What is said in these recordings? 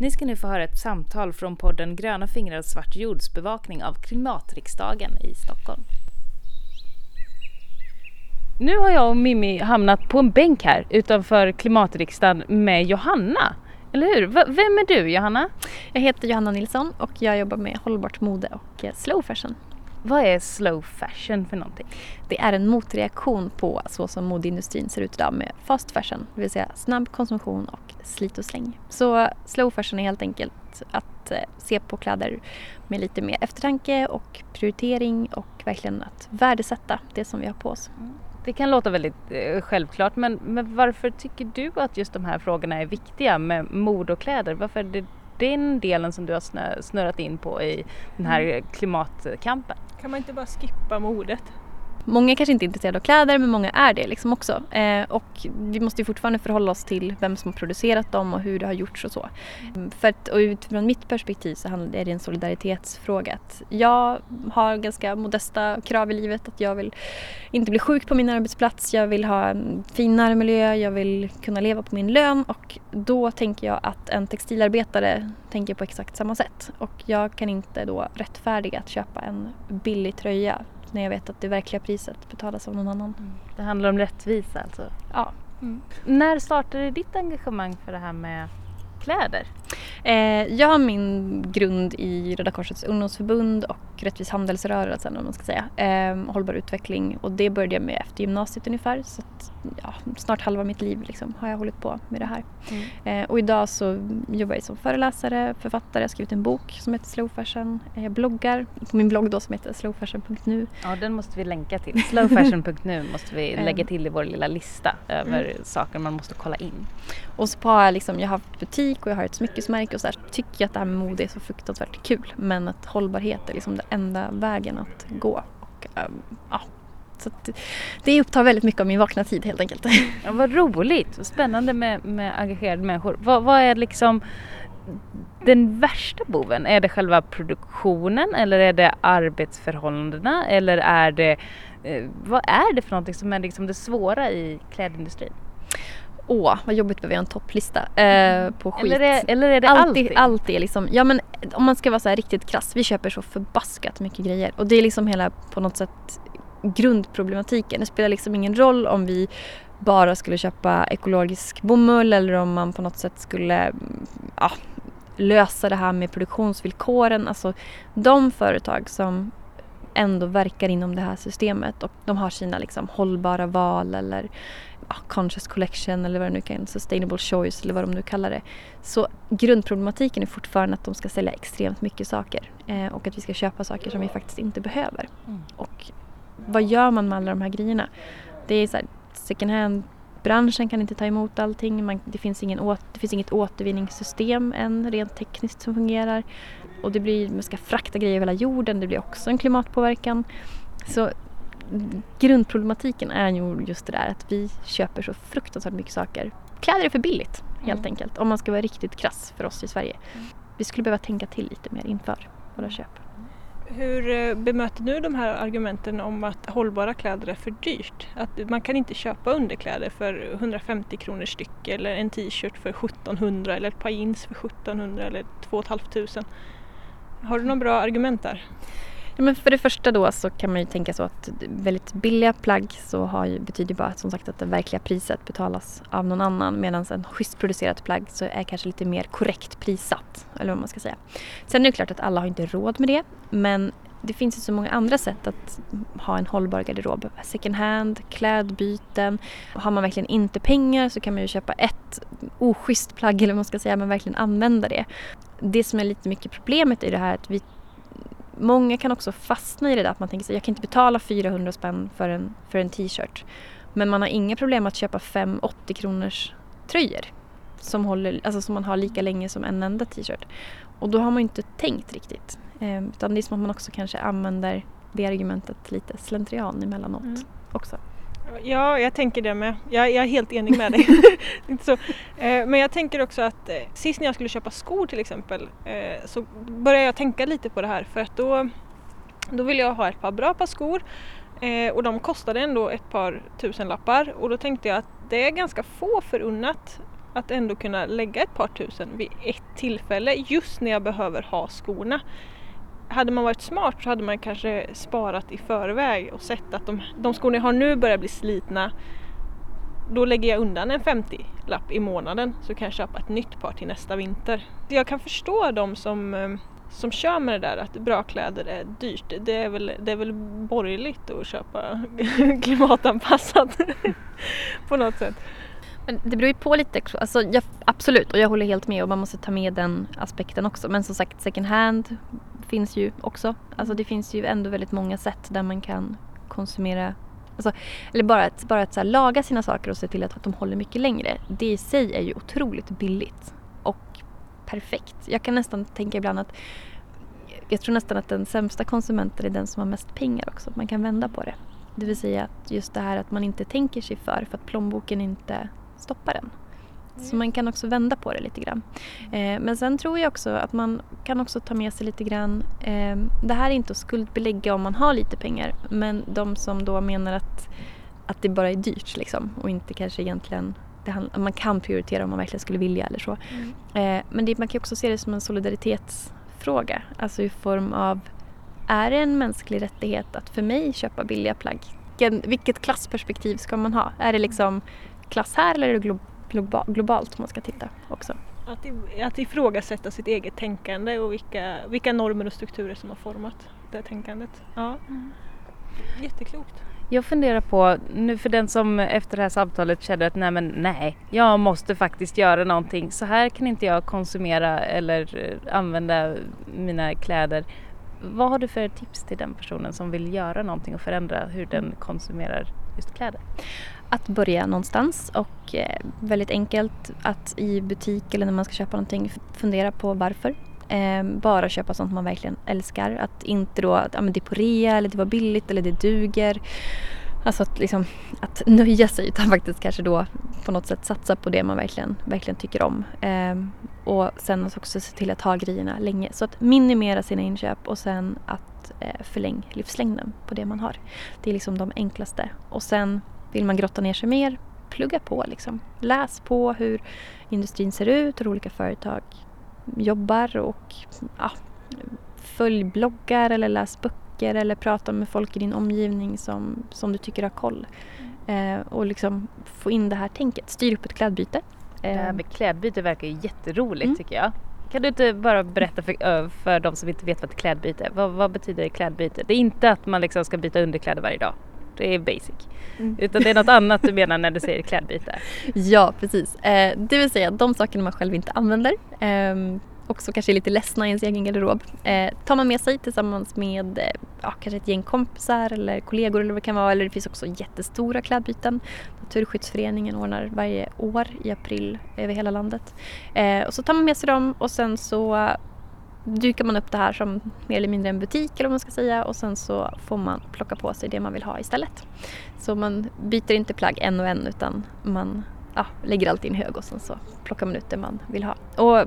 Ni ska nu få höra ett samtal från podden Gröna fingrar och svart jords bevakning av Klimatriksdagen i Stockholm. Nu har jag och Mimmi hamnat på en bänk här utanför Klimatriksdagen med Johanna. Eller hur? Vem är du, Johanna? Jag heter Johanna Nilsson och jag jobbar med hållbart mode och slow fashion. Vad är slow fashion för någonting? Det är en motreaktion på så som modeindustrin ser ut idag med fast fashion. Det vill säga snabb konsumtion och slit och släng. Så slow fashion är helt enkelt att se på kläder med lite mer eftertanke och prioritering och verkligen att värdesätta det som vi har på oss. Det kan låta väldigt självklart, men varför tycker du att just de här frågorna är viktiga med mode och kläder? Varför är det den delen som du har snurrat in på i den här klimatkampen? Kan man inte bara skippa modet? Många kanske inte är intresserade av kläder, men många är det liksom också. Och vi måste ju fortfarande förhålla oss till vem som har producerat dem och hur det har gjorts och så. Och utifrån mitt perspektiv så är det en solidaritetsfråga. Att jag har ganska modesta krav i livet. Att jag vill inte bli sjuk på min arbetsplats. Jag vill ha en finare miljö. Jag vill kunna leva på min lön. Och då tänker jag att en textilarbetare tänker på exakt samma sätt. Och jag kan inte då rättfärdiga att köpa en billig tröja när jag vet att det verkliga priset betalas av någon annan. Det handlar om rättvisa alltså? Ja. Mm. När startade ditt engagemang för det här med kläder? Jag har min grund i Röda Korsets ungdomsförbund och rättvis handelsrörelsen om man ska säga. Hållbar utveckling, och det började jag med efter gymnasiet ungefär. Så att, snart halva mitt liv liksom, har jag hållit på med det här. Mm. Och idag så jobbar jag som föreläsare, författare. Jag har skrivit en bok som heter Slow Fashion. Jag bloggar på min blogg då som heter slowfashion.nu. Ja, den måste vi länka till. Slowfashion.nu måste vi lägga till i vår lilla lista över saker man måste kolla in. Och så har jag, jag har haft butik och jag har ett smyckesmärke och så där. Tycker jag att det här med mode är så fruktansvärt kul. Men att hållbarhet är den enda vägen att gå. Och, så att det upptar väldigt mycket av min vakna tid helt enkelt. Ja, vad roligt och spännande med engagerade människor. Vad är den värsta boven? Är det själva produktionen eller är det arbetsförhållandena? Eller är det, vad är det för någonting som är det svåra i klädindustrin? Vad jobbigt behöver jag en topplista på skit. Eller är det allt är om man ska vara så här riktigt krass, vi köper så förbaskat mycket grejer. Och det är hela på något sätt grundproblematiken. Det spelar ingen roll om vi bara skulle köpa ekologisk bomull eller om man på något sätt skulle lösa det här med produktionsvillkoren. Alltså de företag som ändå verkar inom det här systemet och de har sina hållbara val eller conscious collection eller vad det nu kan, sustainable choice eller vad de nu kallar det. Så grundproblematiken är fortfarande att de ska sälja extremt mycket saker och att vi ska köpa saker som vi faktiskt inte behöver. Och vad gör man med alla de här grejerna? Det är second hand, branschen kan inte ta emot allting. Det finns inget återvinningssystem än rent tekniskt som fungerar. Och man ska frakta grejer över hela jorden. Det blir också en klimatpåverkan. Så grundproblematiken är ju just det där att vi köper så fruktansvärt mycket saker. Kläder är för billigt helt enkelt. Om man ska vara riktigt krass för oss i Sverige. Vi skulle behöva tänka till lite mer inför våra köp. Hur bemöter du de här argumenten om att hållbara kläder är för dyrt? Att man kan inte köpa underkläder för 150 kronor styck eller en t-shirt för 1700 eller ett par jeans för 1700 eller 2500. Har du några bra argument där? Ja, men för det första då så kan man ju tänka så att väldigt billiga plagg betyder bara att det verkliga priset betalas av någon annan, medan en schysst producerat plagg så är kanske lite mer korrekt prissatt eller vad man ska säga. Sen är det klart att alla har inte råd med det, men det finns ju så många andra sätt att ha en hållbar garderob. Second hand, klädbyten. Har man verkligen inte pengar så kan man ju köpa ett oschysst plagg eller vad man ska säga, men verkligen använda det. Det som är lite mycket problemet i det här är att många kan också fastna i det där att man tänker sig jag kan inte betala 400 spänn för en t-shirt. Men man har inga problem att köpa 5-80 kronors tröjor som man har lika länge som en enda t-shirt. Och då har man inte tänkt riktigt. Utan det är som att man också kanske använder det argumentet lite slentrian emellanåt också. Ja, jag tänker det med. Jag är helt enig med dig. Inte så. Men jag tänker också att sist när jag skulle köpa skor till exempel så började jag tänka lite på det här. För att då ville jag ha ett par bra par skor och de kostade ändå ett par tusenlappar. Och då tänkte jag att det är ganska få förunnat Att ändå kunna lägga ett par tusen vid ett tillfälle just när jag behöver ha skorna. Hade man varit smart så hade man kanske sparat i förväg och sett att de skorna jag har nu börjar bli slitna. Då lägger jag undan en 50-lapp i månaden så kan jag köpa ett nytt par till nästa vinter. Jag kan förstå de som kör med det där att bra kläder är dyrt. Det är väl borgerligt att köpa klimatanpassat på något sätt. Men det beror ju på lite, alltså, absolut, och jag håller helt med och man måste ta med den aspekten också. Men som sagt, second hand finns ju också. Alltså det finns ju ändå väldigt många sätt där man kan konsumera. Alltså, eller bara att så här, laga sina saker och se till att de håller mycket längre. Det i sig är ju otroligt billigt och perfekt. Jag kan nästan tänka ibland att jag tror nästan att den sämsta konsumenten är den som har mest pengar också. Man kan vända på det. Det vill säga att just det här att man inte tänker sig för att plånboken inte stoppar den. Så man kan också vända på det lite grann. Men sen tror jag också att man kan också ta med sig lite grann. Det här är inte att skuldbelägga om man har lite pengar. Men de som då menar att det bara är dyrt liksom, och inte kanske egentligen man kan prioritera om man verkligen skulle vilja eller så. Men man kan också se det som en solidaritetsfråga. Alltså i form av, är det en mänsklig rättighet att för mig köpa billiga plagg? Vilket klassperspektiv ska man ha? Är det liksom klass här eller är det globalt man ska titta också? Att ifrågasätta sitt eget tänkande och vilka normer och strukturer som har format det tänkandet. Ja. Jätteklokt. Jag funderar på, nu för den som efter det här samtalet känner att nej, jag måste faktiskt göra någonting. Så här kan inte jag konsumera eller använda mina kläder. Vad har du för tips till den personen som vill göra någonting och förändra hur den konsumerar just kläder? Att börja någonstans och väldigt enkelt att i butik eller när man ska köpa någonting fundera på varför. Bara köpa sånt man verkligen älskar. Att inte då, det är på rea eller det var billigt eller det duger. Alltså att nöja sig utan faktiskt kanske då på något sätt satsa på det man verkligen tycker om. Och sen också se till att ha grejerna länge. Så att minimera sina inköp och sen att förlänga livslängden på det man har. Det är de enklaste. Och sen vill man grotta ner sig mer, plugga på. Läs på hur industrin ser ut, hur olika företag jobbar och följ bloggar eller läs böcker eller prata med folk i din omgivning som du tycker har koll. Och få in det här tänket. Styr upp ett klädbyte. Det här med klädbyte verkar ju jätteroligt tycker jag. Kan du inte bara berätta för de som inte vet vad ett klädbyte är? Vad betyder klädbyte? Det är inte att man ska byta underkläder varje dag. Det är basic. Utan det är något annat du menar när du säger klädbyte. Ja, precis. Det vill säga de sakerna man själv inte använder. Också kanske lite ledsna i ens egen garderob. Tar man med sig tillsammans med kanske ett gäng kompisar eller kollegor eller vad det kan vara. Eller det finns också jättestora klädbyten. Naturskyddsföreningen ordnar varje år i april över hela landet. Och så tar man med sig dem och sen så dukar man upp det här som mer eller mindre en butik eller vad man ska säga. Och sen så får man plocka på sig det man vill ha istället. Så man byter inte plagg en och en utan man lägger allt i en hög och sen så plockar man ut det man vill ha. Och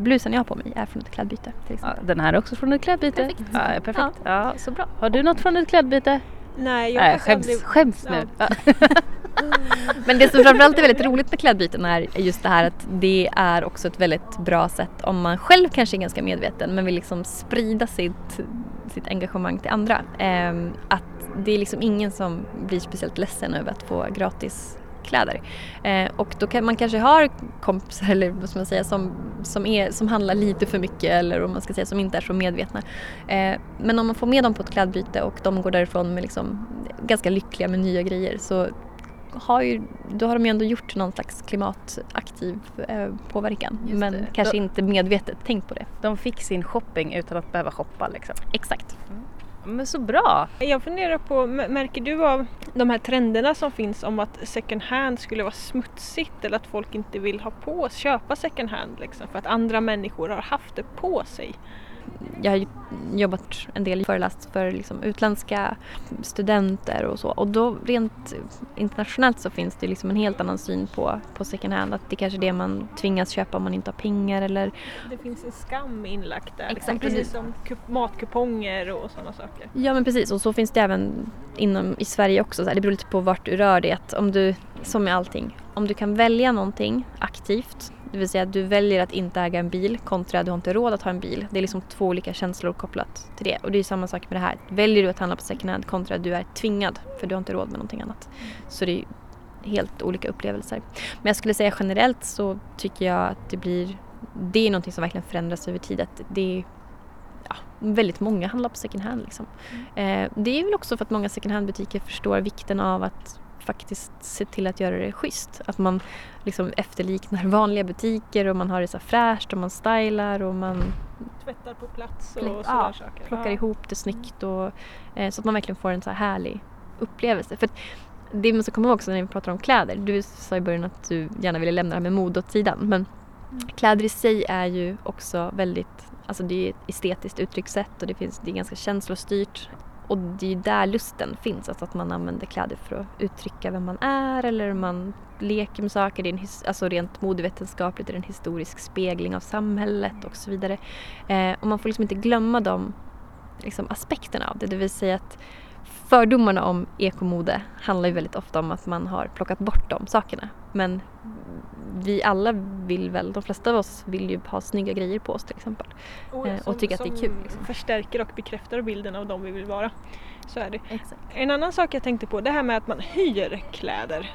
blusen jag har på mig är från ett klädbyte till exempel. Ja, den här är också från ett klädbyte. Perfekt. Ja, perfekt. Ja, så bra. Har du något från ett klädbyte? Nej, jag har skäms nu. Ja. Men det som framförallt är väldigt roligt med klädbyten är just det här att det är också ett väldigt bra sätt om man själv kanske är ganska medveten men vill sprida sitt engagemang till andra. Att det är ingen som blir speciellt ledsen över att få gratis kläder. Och då kan man kanske ha kompisar eller vad ska man säga som handlar lite för mycket eller om man ska säga som inte är så medvetna. Men om man får med dem på ett klädbyte och de går därifrån med ganska lyckliga med nya grejer så då har de ju ändå gjort någon slags klimataktiv påverkan. Men kanske inte medvetet tänkt på det. De fick sin shopping utan att behöva shoppa Exakt. Men så bra! Jag funderar på, märker du av de här trenderna som finns om att second hand skulle vara smutsigt eller att folk inte vill köpa second hand för att andra människor har haft det på sig? jag har jobbat en del föreläst för liksom utländska studenter och så. Och då rent internationellt så finns det liksom en helt annan syn på second hand. Att det kanske är det man tvingas köpa om man inte har pengar. Eller... Det finns en skam inlagt där. Exakt. Precis som matkuponger och sådana saker. Ja men precis. Och så finns det även i Sverige också. Så här, det beror lite på vart du rör dig. Att om du, som med allting, om du kan välja någonting aktivt. Det vill säga att du väljer att inte äga en bil kontra att du har inte råd att ha en bil. Det är liksom två olika känslor kopplat till det. Och det är ju samma sak med det här. Väljer du att handla på second hand kontra att du är tvingad för du har inte råd med någonting annat. Så det är helt olika upplevelser. Men jag skulle säga generellt så tycker jag att det är någonting som verkligen förändras över tid. Att det är väldigt många handlar på second hand liksom. Det är väl också för att många second hand butiker förstår vikten av att faktiskt se till att göra det schysst. Att man liksom efterliknar vanliga butiker och man har det så fräscht och man stylar och man tvättar på plats och sådana saker. Plockar ihop det snyggt och så att man verkligen får en så här härlig upplevelse. För det man ska komma ihåg också när vi pratar om kläder. Du sa i början att du gärna ville lämna det här med mode åt sidan. Men kläder i sig är ju också väldigt, alltså det är ett estetiskt uttryckssätt och det är ganska känslostyrt. Och det är ju där lusten finns, alltså att man använder kläder för att uttrycka vem man är eller man leker med saker. Det är alltså rent modevetenskapligt är det en historisk spegling av samhället och så vidare. Och man får liksom inte glömma de liksom, aspekterna av det. Det vill säga att fördomarna om ekomode handlar ju väldigt ofta om att man har plockat bort de sakerna. Men vi alla vill väl, de flesta av oss vill ju ha snygga grejer på oss till exempel. Och tycker att det är kul. Liksom. Förstärker och bekräftar bilden av de vi vill vara. Så är det. Exakt. En annan sak jag tänkte på, det här med att man hyr kläder.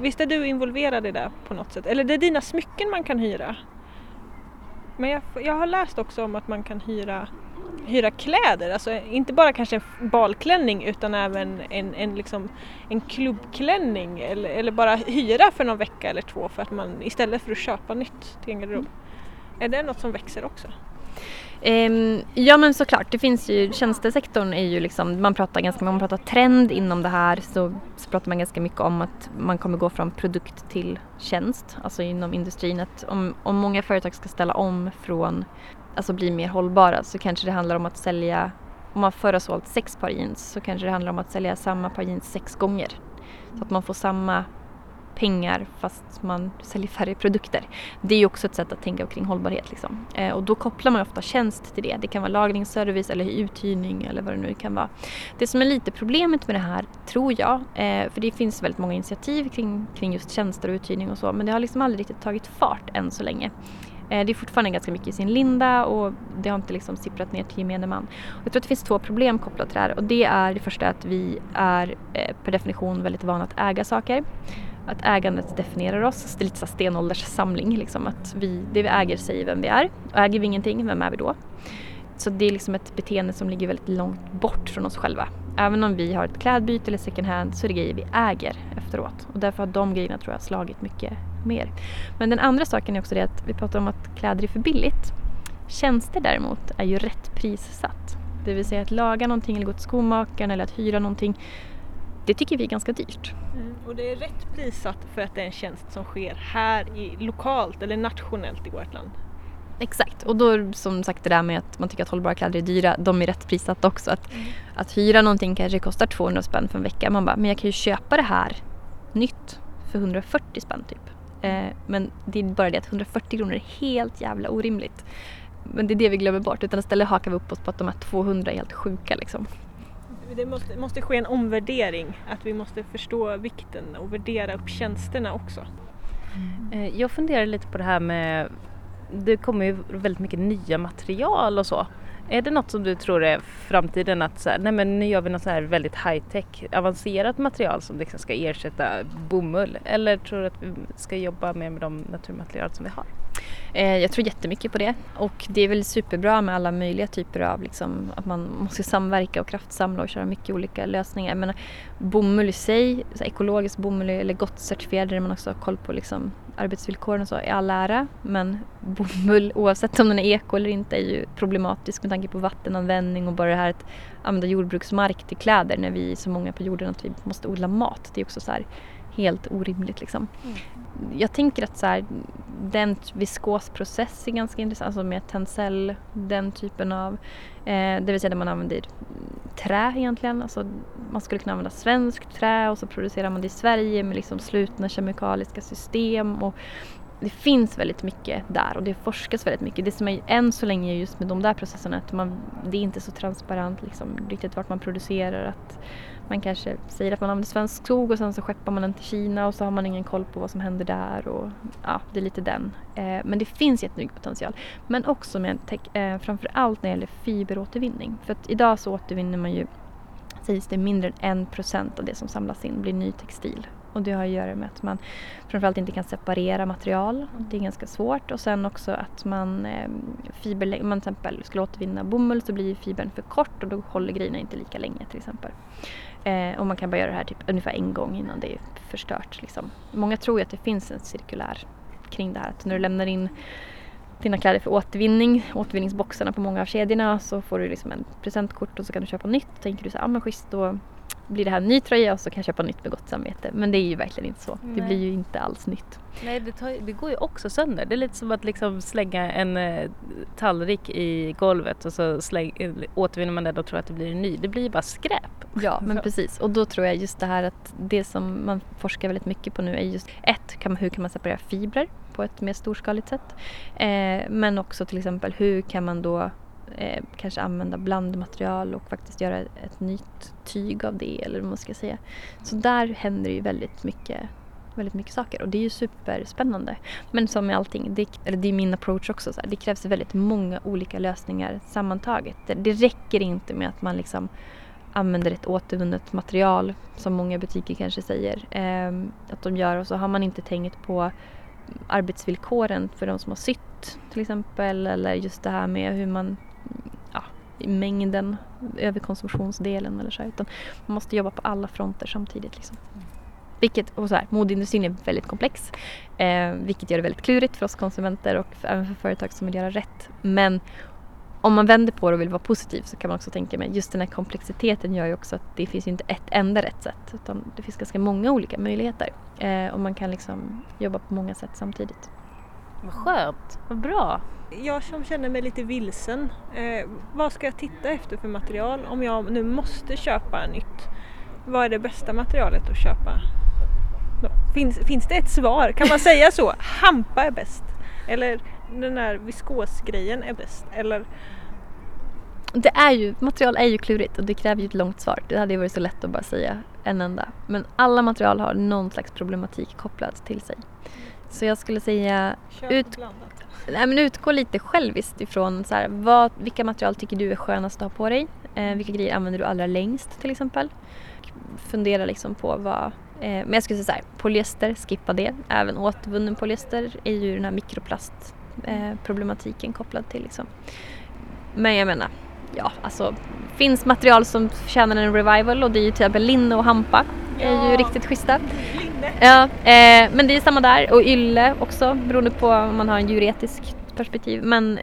Visst är du involverad i det på något sätt? Eller det är dina smycken man kan hyra? Men jag har läst också om att man kan hyra kläder, alltså inte bara kanske en balklänning utan även en klubbklänning eller bara hyra för någon vecka eller två för att man istället för att köpa nytt till en garderob. Är det något som växer också? Ja men såklart, det finns ju, tjänstesektorn är ju liksom, man pratar trend inom det här så pratar man ganska mycket om att man kommer gå från produkt till tjänst, alltså inom industrin att om många företag ska ställa om från alltså bli mer hållbara så kanske det handlar om att sälja, om man förra sålt 6 par jeans så kanske det handlar om att sälja samma par jeans 6 gånger. Så att man får samma pengar fast man säljer färre produkter. Det är ju också ett sätt att tänka kring hållbarhet liksom. Och då kopplar man ofta tjänst till det. Det kan vara lagringsservice eller uthyrning eller vad det nu kan vara. Det som är lite problemet med det här tror jag, för det finns väldigt många initiativ kring just tjänster och uthyrning och så, men det har liksom aldrig riktigt tagit fart än så länge. Det är fortfarande ganska mycket i sin linda och det har inte liksom sipprat ner till gemene man. Jag tror att det finns 2 problem kopplat till det här. Och det är det första att vi är per definition väldigt vana att äga saker. Att ägandet definierar oss. Det är lite så stenålderssamling. Liksom, att det vi äger säger vem vi är. Och äger vi ingenting, vem är vi då? Så det är liksom ett beteende som ligger väldigt långt bort från oss själva. Även om vi har ett klädbyte eller second hand så är det grejer vi äger efteråt. Och därför har de grejerna tror jag slagit mycket mer. Men den andra saken är också det att vi pratar om att kläder är för billigt. Tjänster däremot är ju rätt prissatt. Det vill säga att laga någonting eller gå till skomakaren eller att hyra någonting. Det tycker vi är ganska dyrt. Mm, och det är rätt prissatt för att det är en tjänst som sker här lokalt eller nationellt i vårt land. Exakt, och då som sagt det där med att man tycker att hållbara kläder är dyra, de är rätt prissatta också. Att hyra någonting kanske kostar 200 spänn för en vecka. Man bara, men jag kan ju köpa det här nytt för 140 spänn typ. Men det är bara det att 140 kronor är helt jävla orimligt. Men det är det vi glömmer bort, utan istället hakar vi upp oss på att de här 200 är helt sjuka liksom. Det måste ske en omvärdering, att vi måste förstå vikten och värdera upp tjänsterna också. Jag funderar lite på det här med, det kommer ju väldigt mycket nya material och så. Är det något som du tror är framtiden att så här, nej men nu gör vi något så här väldigt high-tech avancerat material som liksom ska ersätta bomull? Eller tror du att vi ska jobba mer med de naturmaterial som vi har? Jag tror jättemycket på det och det är väl superbra med alla möjliga typer av liksom, att man måste samverka och kraftsamla och köra mycket olika lösningar. Men bomull i sig, ekologisk bomull eller gott certifierade där man också har koll på liksom, arbetsvillkoren och så är all ära. Men bomull oavsett om den är eko eller inte är ju problematisk med tanke på vattenanvändning och bara det här att använda jordbruksmark till kläder när vi är så många på jorden att vi måste odla mat. Det är också så här helt orimligt liksom. jag tänker att så här, den viskosprocess är ganska intressant, alltså med Tencel, den typen av, det vill säga där man använder trä egentligen, alltså man skulle kunna använda svenskt trä och så producerar man det i Sverige med liksom slutna kemikaliska system, och det finns väldigt mycket där och det forskas väldigt mycket. Det som är än så länge just med de där processerna att det är inte så transparent liksom, riktigt vart man producerar, att man kanske säger att man använder svensk skog och sen så skeppar man den till Kina och så har man ingen koll på vad som händer där, och ja, det är lite den. Men det finns jättemycket potential. Men också med framförallt när det gäller fiberåtervinning. För att idag så återvinner man ju, sägs det, mindre än 1% av det som samlas in blir ny textil. Och det har att göra med att man framförallt inte kan separera material. Det är ganska svårt. Och sen också att man till exempel skulle återvinna bomull, så blir fibern för kort och då håller grejerna inte lika länge till exempel. Och man kan bara göra det här typ ungefär en gång innan det är förstört. Liksom. Många tror ju att det finns en cirkulär kring det här. Att när du lämnar in dina kläder för återvinningsboxarna på många av kedjorna, så får du liksom en presentkort och så kan du köpa nytt. Då tänker du så här, men schysst, då blir det här en ny tröja och så kan jag köpa nytt med gott samvete. Men det är ju verkligen inte så. Nej. Det blir ju inte alls nytt. Nej, det går ju också sönder. Det är lite som att liksom slänga en tallrik i golvet och så återvinner man den och tror att det blir en ny. Det blir ju bara skräp. Ja, men precis. Och då tror jag just det här att det som man forskar väldigt mycket på nu är just hur kan man separera fibrer på ett mer storskaligt sätt. Men också till exempel hur kan man då kanske använda blandmaterial och faktiskt göra ett nytt tyg av det, eller vad man ska säga. Så där händer ju väldigt mycket saker, och det är ju superspännande. Men som med allting, det är min approach också, så här, det krävs väldigt många olika lösningar sammantaget. Det räcker inte med att man liksom använder ett återvunnet material, som många butiker kanske säger att de gör, och så har man inte tänkt på arbetsvillkoren för de som har sytt till exempel, eller just det här med hur man mängden, överkonsumtionsdelen eller så, utan man måste jobba på alla fronter samtidigt liksom. Vilket, och så här, modeindustrin är väldigt komplex, vilket gör det väldigt klurigt för oss konsumenter och även för företag som vill göra rätt. Men om man vänder på det och vill vara positiv, så kan man också tänka med just den här komplexiteten gör ju också att det finns ju inte ett enda rätt sätt, utan det finns ganska många olika möjligheter, och man kan liksom jobba på många sätt samtidigt. Vad skönt, vad bra. Jag som känner mig lite vilsen, vad ska jag titta efter för material om jag nu måste köpa nytt? Vad är det bästa materialet att köpa? Finns det ett svar? Kan man säga så? Hampa är bäst. Eller den här viskosgrejen är bäst. Eller det är ju, material är ju klurigt och det kräver ju ett långt svar. Det hade ju varit så lätt att bara säga en enda. Men alla material har någon slags problematik kopplad till sig. Så jag skulle säga utgå lite själviskt ifrån så här, vilka material tycker du är skönast att ha på dig? Vilka grejer använder du allra längst till exempel? Fundera liksom på vad. Men jag skulle säga så här, polyester, skippa det. Även återvunnen polyester är ju den här mikroplastproblematiken kopplad till liksom. Men jag menar, ja, alltså finns material som förtjänar en revival, och det är ju till exempel linne och hampa är ju riktigt schyssta. Ja, men det är samma där, och ylle också, beroende på om man har en djuretisk perspektiv. Men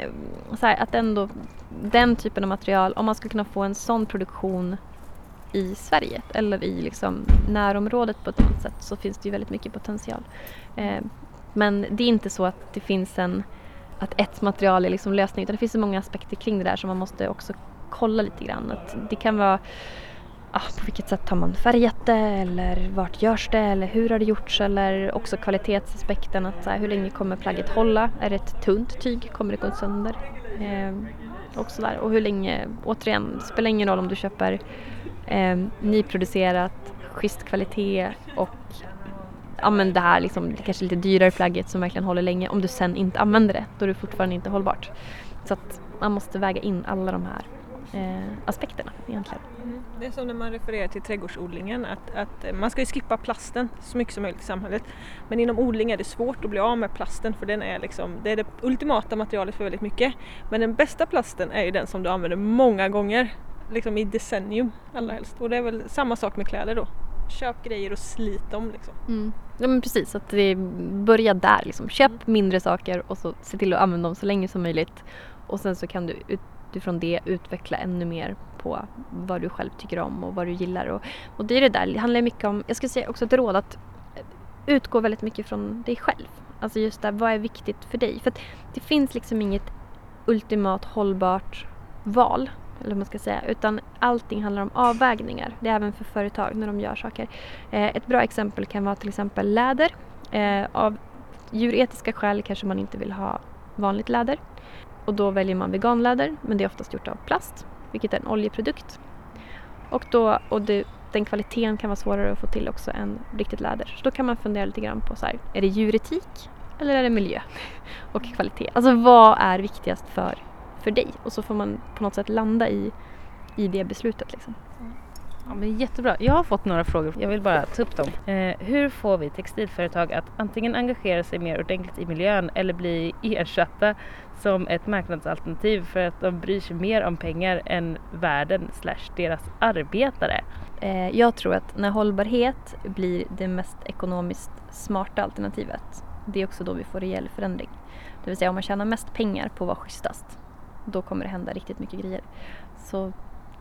så här, att ändå den typen av material, om man ska kunna få en sån produktion i Sverige eller i liksom närområdet på ett annat sätt, så finns det ju väldigt mycket potential. Men det är inte så att det finns att ett material är liksom lösning, utan det finns så många aspekter kring det där som man måste också kolla lite grann. Att det kan vara på vilket sätt har man färgat det, eller vart görs det, eller hur har det gjorts, eller också kvalitetsaspekten, att så här, hur länge kommer plagget hålla, är det ett tunt tyg, kommer det gå sönder också där, och hur länge, återigen, spelar ingen roll om du köper nyproducerat, schysst kvalitet och ja, men det här liksom, det kanske lite dyrare plagget som verkligen håller länge, om du sen inte använder det, då är det fortfarande inte hållbart. Så att man måste väga in alla de här aspekterna egentligen. Det är som när man refererar till trädgårdsodlingen, att man ska ju skippa plasten så mycket som möjligt i samhället. Men inom odling är det svårt att bli av med plasten, för den är liksom, det är det ultimata materialet för väldigt mycket. Men den bästa plasten är ju den som du använder många gånger, liksom i decennium allra helst. Och det är väl samma sak med kläder då. Köp grejer och slit dem liksom. Mm. Ja, men precis, att det börjar där liksom. Köp mindre saker och så se till att använda dem så länge som möjligt. Och sen så kan du utifrån det utveckla ännu mer på vad du själv tycker om och vad du gillar. Och det är det där, det handlar mycket om, jag skulle säga också ett råd att utgår väldigt mycket från dig själv. Alltså just där, vad är viktigt för dig? För att det finns liksom inget ultimat hållbart val, eller vad man ska säga, utan allting handlar om avvägningar. Det är även för företag när de gör saker. Ett bra exempel kan vara till exempel läder. Av djuretiska skäl kanske man inte vill ha vanligt läder. Och då väljer man veganläder, men det är oftast gjort av plast, vilket är en oljeprodukt. Den kvaliteten kan vara svårare att få till också än riktigt läder. Så då kan man fundera lite grann på så här, är det djuretik eller är det miljö och kvalitet? Alltså vad är viktigast för dig? Och så får man på något sätt landa i det beslutet liksom. Ja, men jättebra. Jag har fått några frågor. Jag vill bara ta upp dem. Hur får vi textilföretag att antingen engagera sig mer ordentligt i miljön eller bli ersatta som ett marknadsalternativ för att de bryr sig mer om pengar än världen/deras arbetare? Jag tror att när hållbarhet blir det mest ekonomiskt smarta alternativet, det är också då vi får rejäl förändring. Det vill säga om man tjänar mest pengar på att vara schysstast, då kommer det hända riktigt mycket grejer. Så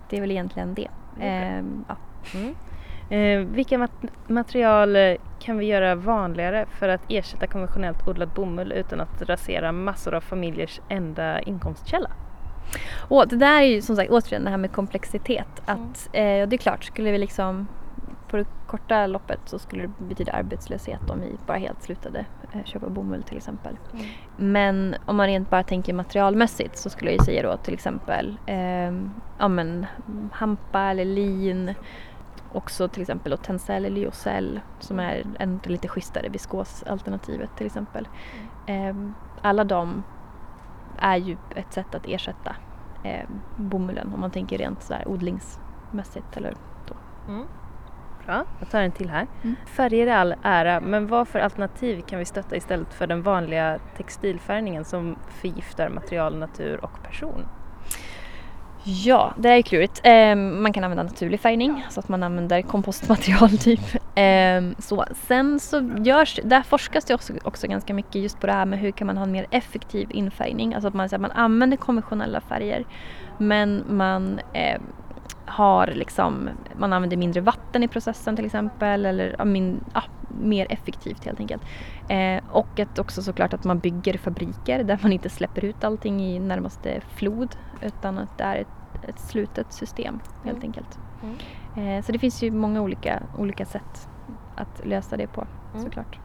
det är väl egentligen det. Ja. Mm. Vilka material kan vi göra vanligare för att ersätta konventionellt odlad bomull utan att rasera massor av familjers enda inkomstkälla? Och det där är ju som sagt återigen det här med komplexitet. Att, det är klart, skulle vi liksom på det korta loppet så skulle det betyda arbetslöshet om vi bara helt slutade köpa bomull till exempel. Mm. Men om man rent bara tänker materialmässigt så skulle jag säga då till exempel hampa eller lin. Också till exempel då Tencel eller lyocell som är en lite schysstare viskosalternativet till exempel. Alla de är ju ett sätt att ersätta bomullen om man tänker rent så här odlingsmässigt eller då. Mm. Bra, jag tar en till här. Mm. Färger är all ära, men vad för alternativ kan vi stötta istället för den vanliga textilfärgningen som förgiftar material, natur och person? Ja, det är klurigt. Man kan använda naturlig färgning så att man använder kompostmaterial typ. Sen så görs, där forskas det också ganska mycket just på det här med hur kan man ha en mer effektiv infärgning. Alltså att man använder konventionella färger men man använder mindre vatten i processen till exempel eller mer effektivt helt enkelt. Och att också såklart att man bygger fabriker där man inte släpper ut allting i närmaste flod utan att det är ett slutet system helt enkelt. Mm. Så det finns ju många olika sätt att lösa det på såklart.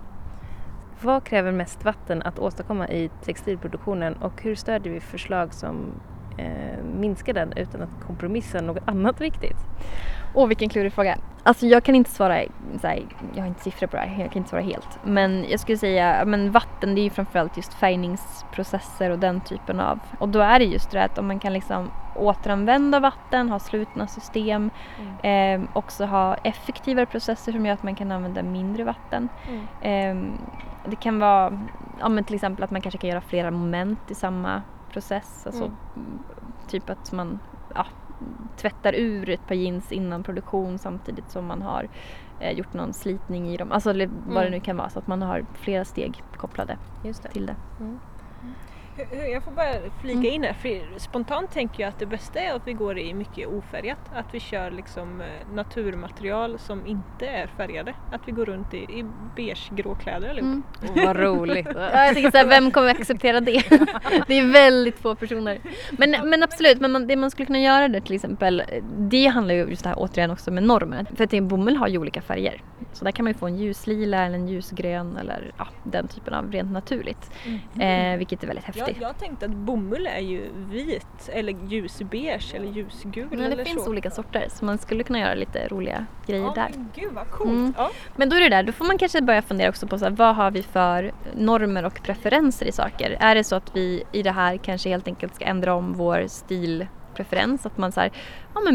Vad kräver mest vatten att åstadkomma i textilproduktionen och hur stödjer vi förslag som minskar den utan att kompromissa något annat viktigt? Åh, vilken klurig fråga. Alltså jag kan inte svara såhär, jag har inte siffror på det här, jag kan inte svara helt. Men jag skulle säga, vatten det är ju framförallt just färgningsprocesser och den typen av. Och då är det just det att om man kan liksom återanvända vatten, ha slutna system, också ha effektivare processer som gör att man kan använda mindre vatten. Mm. Det kan vara, till exempel att man kanske kan göra flera moment i samma process, alltså typ att man tvättar ur ett par jeans innan produktion samtidigt som man har gjort någon slitning i dem, alltså eller vad det nu kan vara, så att man har flera steg kopplade till det. Mm. Jag får bara flika in här, för spontant tänker jag att det bästa är att vi går i mycket ofärgat, att vi kör liksom naturmaterial som inte är färgade, att vi går runt i beige grå kläder eller vad roligt. Ja, jag tänker så här, vem kommer acceptera det? Det är väldigt få personer. Men absolut, det man skulle kunna göra där till exempel, det handlar ju just det här återigen också med normer, för att bomull har ju olika färger. Så där kan man ju få en ljuslila eller en ljusgrön eller den typen av rent naturligt. Vilket är väldigt häftigt. Jag tänkte att bomull är ju vit eller ljusbeige eller ljusgul. Men det finns olika sorter så man skulle kunna göra lite roliga grejer där. Men gud vad coolt. Mm. Ja. Men då är det där, då får man kanske börja fundera också på så här, vad har vi för normer och preferenser i saker? Är det så att vi i det här kanske helt enkelt ska ändra om vår stil? Preferens, att man såhär,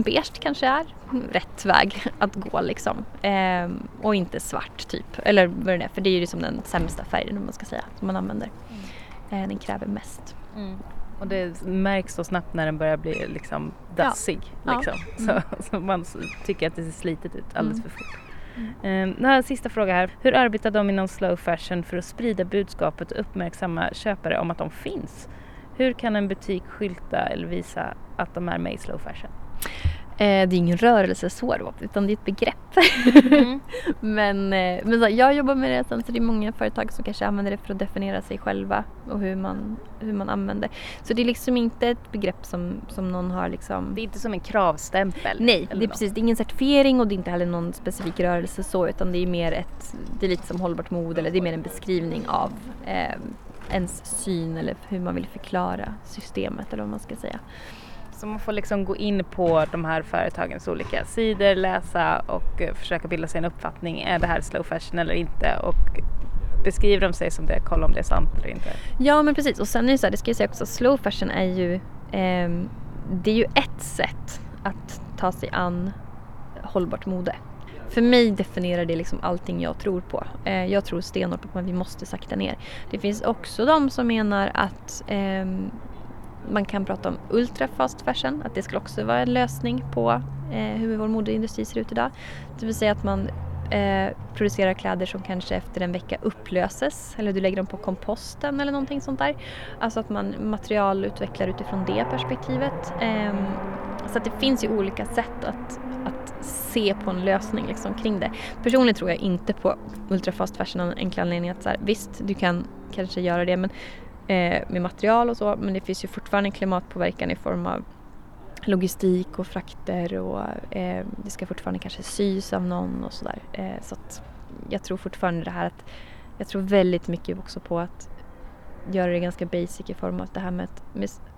beige kanske är rätt väg att gå liksom, och inte svart typ, eller vad det är, för det är ju liksom den sämsta färgen man ska säga, som man använder, den kräver mest. Mm. Och det märks så snabbt när den börjar bli liksom dassig, Så man tycker att det ser slitet ut alldeles för fort. Den sista fråga här, hur arbetar de inom slow fashion för att sprida budskapet och uppmärksamma köpare om att de finns? Hur kan en butik skylta eller visa att de är med i slow fashion? Det är ingen rörelse så, utan det är ett begrepp. Mm. men så, jag jobbar med det sen, så det är många företag som kanske använder det för att definiera sig själva och hur man använder. Så det är liksom inte ett begrepp som någon har liksom... Det är inte som en kravstämpel. Nej, det är precis. Det är ingen certifiering och det är inte heller någon specifik rörelse så, utan det är mer det är lite som hållbart mod, eller det är mer en beskrivning av ens syn eller hur man vill förklara systemet eller vad man ska säga. Så man får liksom gå in på de här företagens olika sidor, läsa och försöka bilda sig en uppfattning. Är det här slow fashion eller inte? Och beskriver de sig som det, kolla om det är sant eller inte. Ja, men precis. Och sen är det så här, det ska jag säga också, slow fashion är ju, det är ju ett sätt att ta sig an hållbart mode. För mig definierar det liksom allting jag tror på. Jag tror stenhårt på att vi måste sakta ner. Det finns också de som menar att... man kan prata om ultra fast fashion, att det skulle också vara en lösning på hur vår modeindustri ser ut idag. Det vill säga att man producerar kläder som kanske efter en vecka upplöses, eller du lägger dem på komposten eller någonting sånt där. Alltså att man materialutvecklar utifrån det perspektivet. Så att det finns ju olika sätt att se på en lösning liksom kring det. Personligen tror jag inte på ultra fast fashion av en enkel anledning att så här, visst, du kan kanske göra det, men med material och så, men det finns ju fortfarande en klimatpåverkan i form av logistik och frakter och det ska fortfarande kanske sys av någon och sådär. Så att jag tror fortfarande det här att jag tror väldigt mycket också på att göra det ganska basic i form av det här med att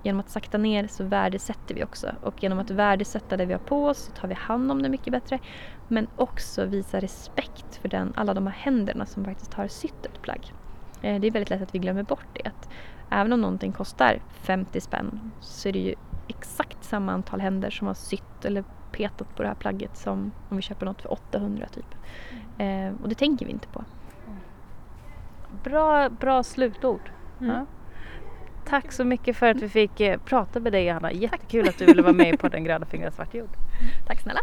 genom att sakta ner så värdesätter vi också, och genom att värdesätta det vi har på oss så tar vi hand om det mycket bättre, men också visa respekt för alla de här händerna som faktiskt har sytt ett plagg. Det är väldigt lätt att vi glömmer bort det. Att även om någonting kostar 50 spänn så är det ju exakt samma antal händer som har sytt eller petat på det här plagget som om vi köper något för 800 typ. Och det tänker vi inte på. Bra slutord. Mm. Ja. Tack så mycket för att vi fick prata med dig, Johanna. Jättekul att du ville vara med på den gröna fingrar och svart jord. Tack snälla.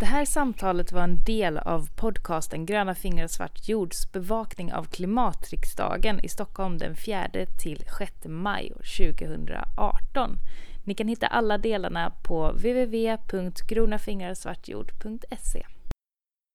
Det här samtalet var en del av podcasten Gröna fingrar och svart jords bevakning av Klimatriksdagen i Stockholm den 4-6 maj 2018. Ni kan hitta alla delarna på www.gronafingrarochsvartjord.se.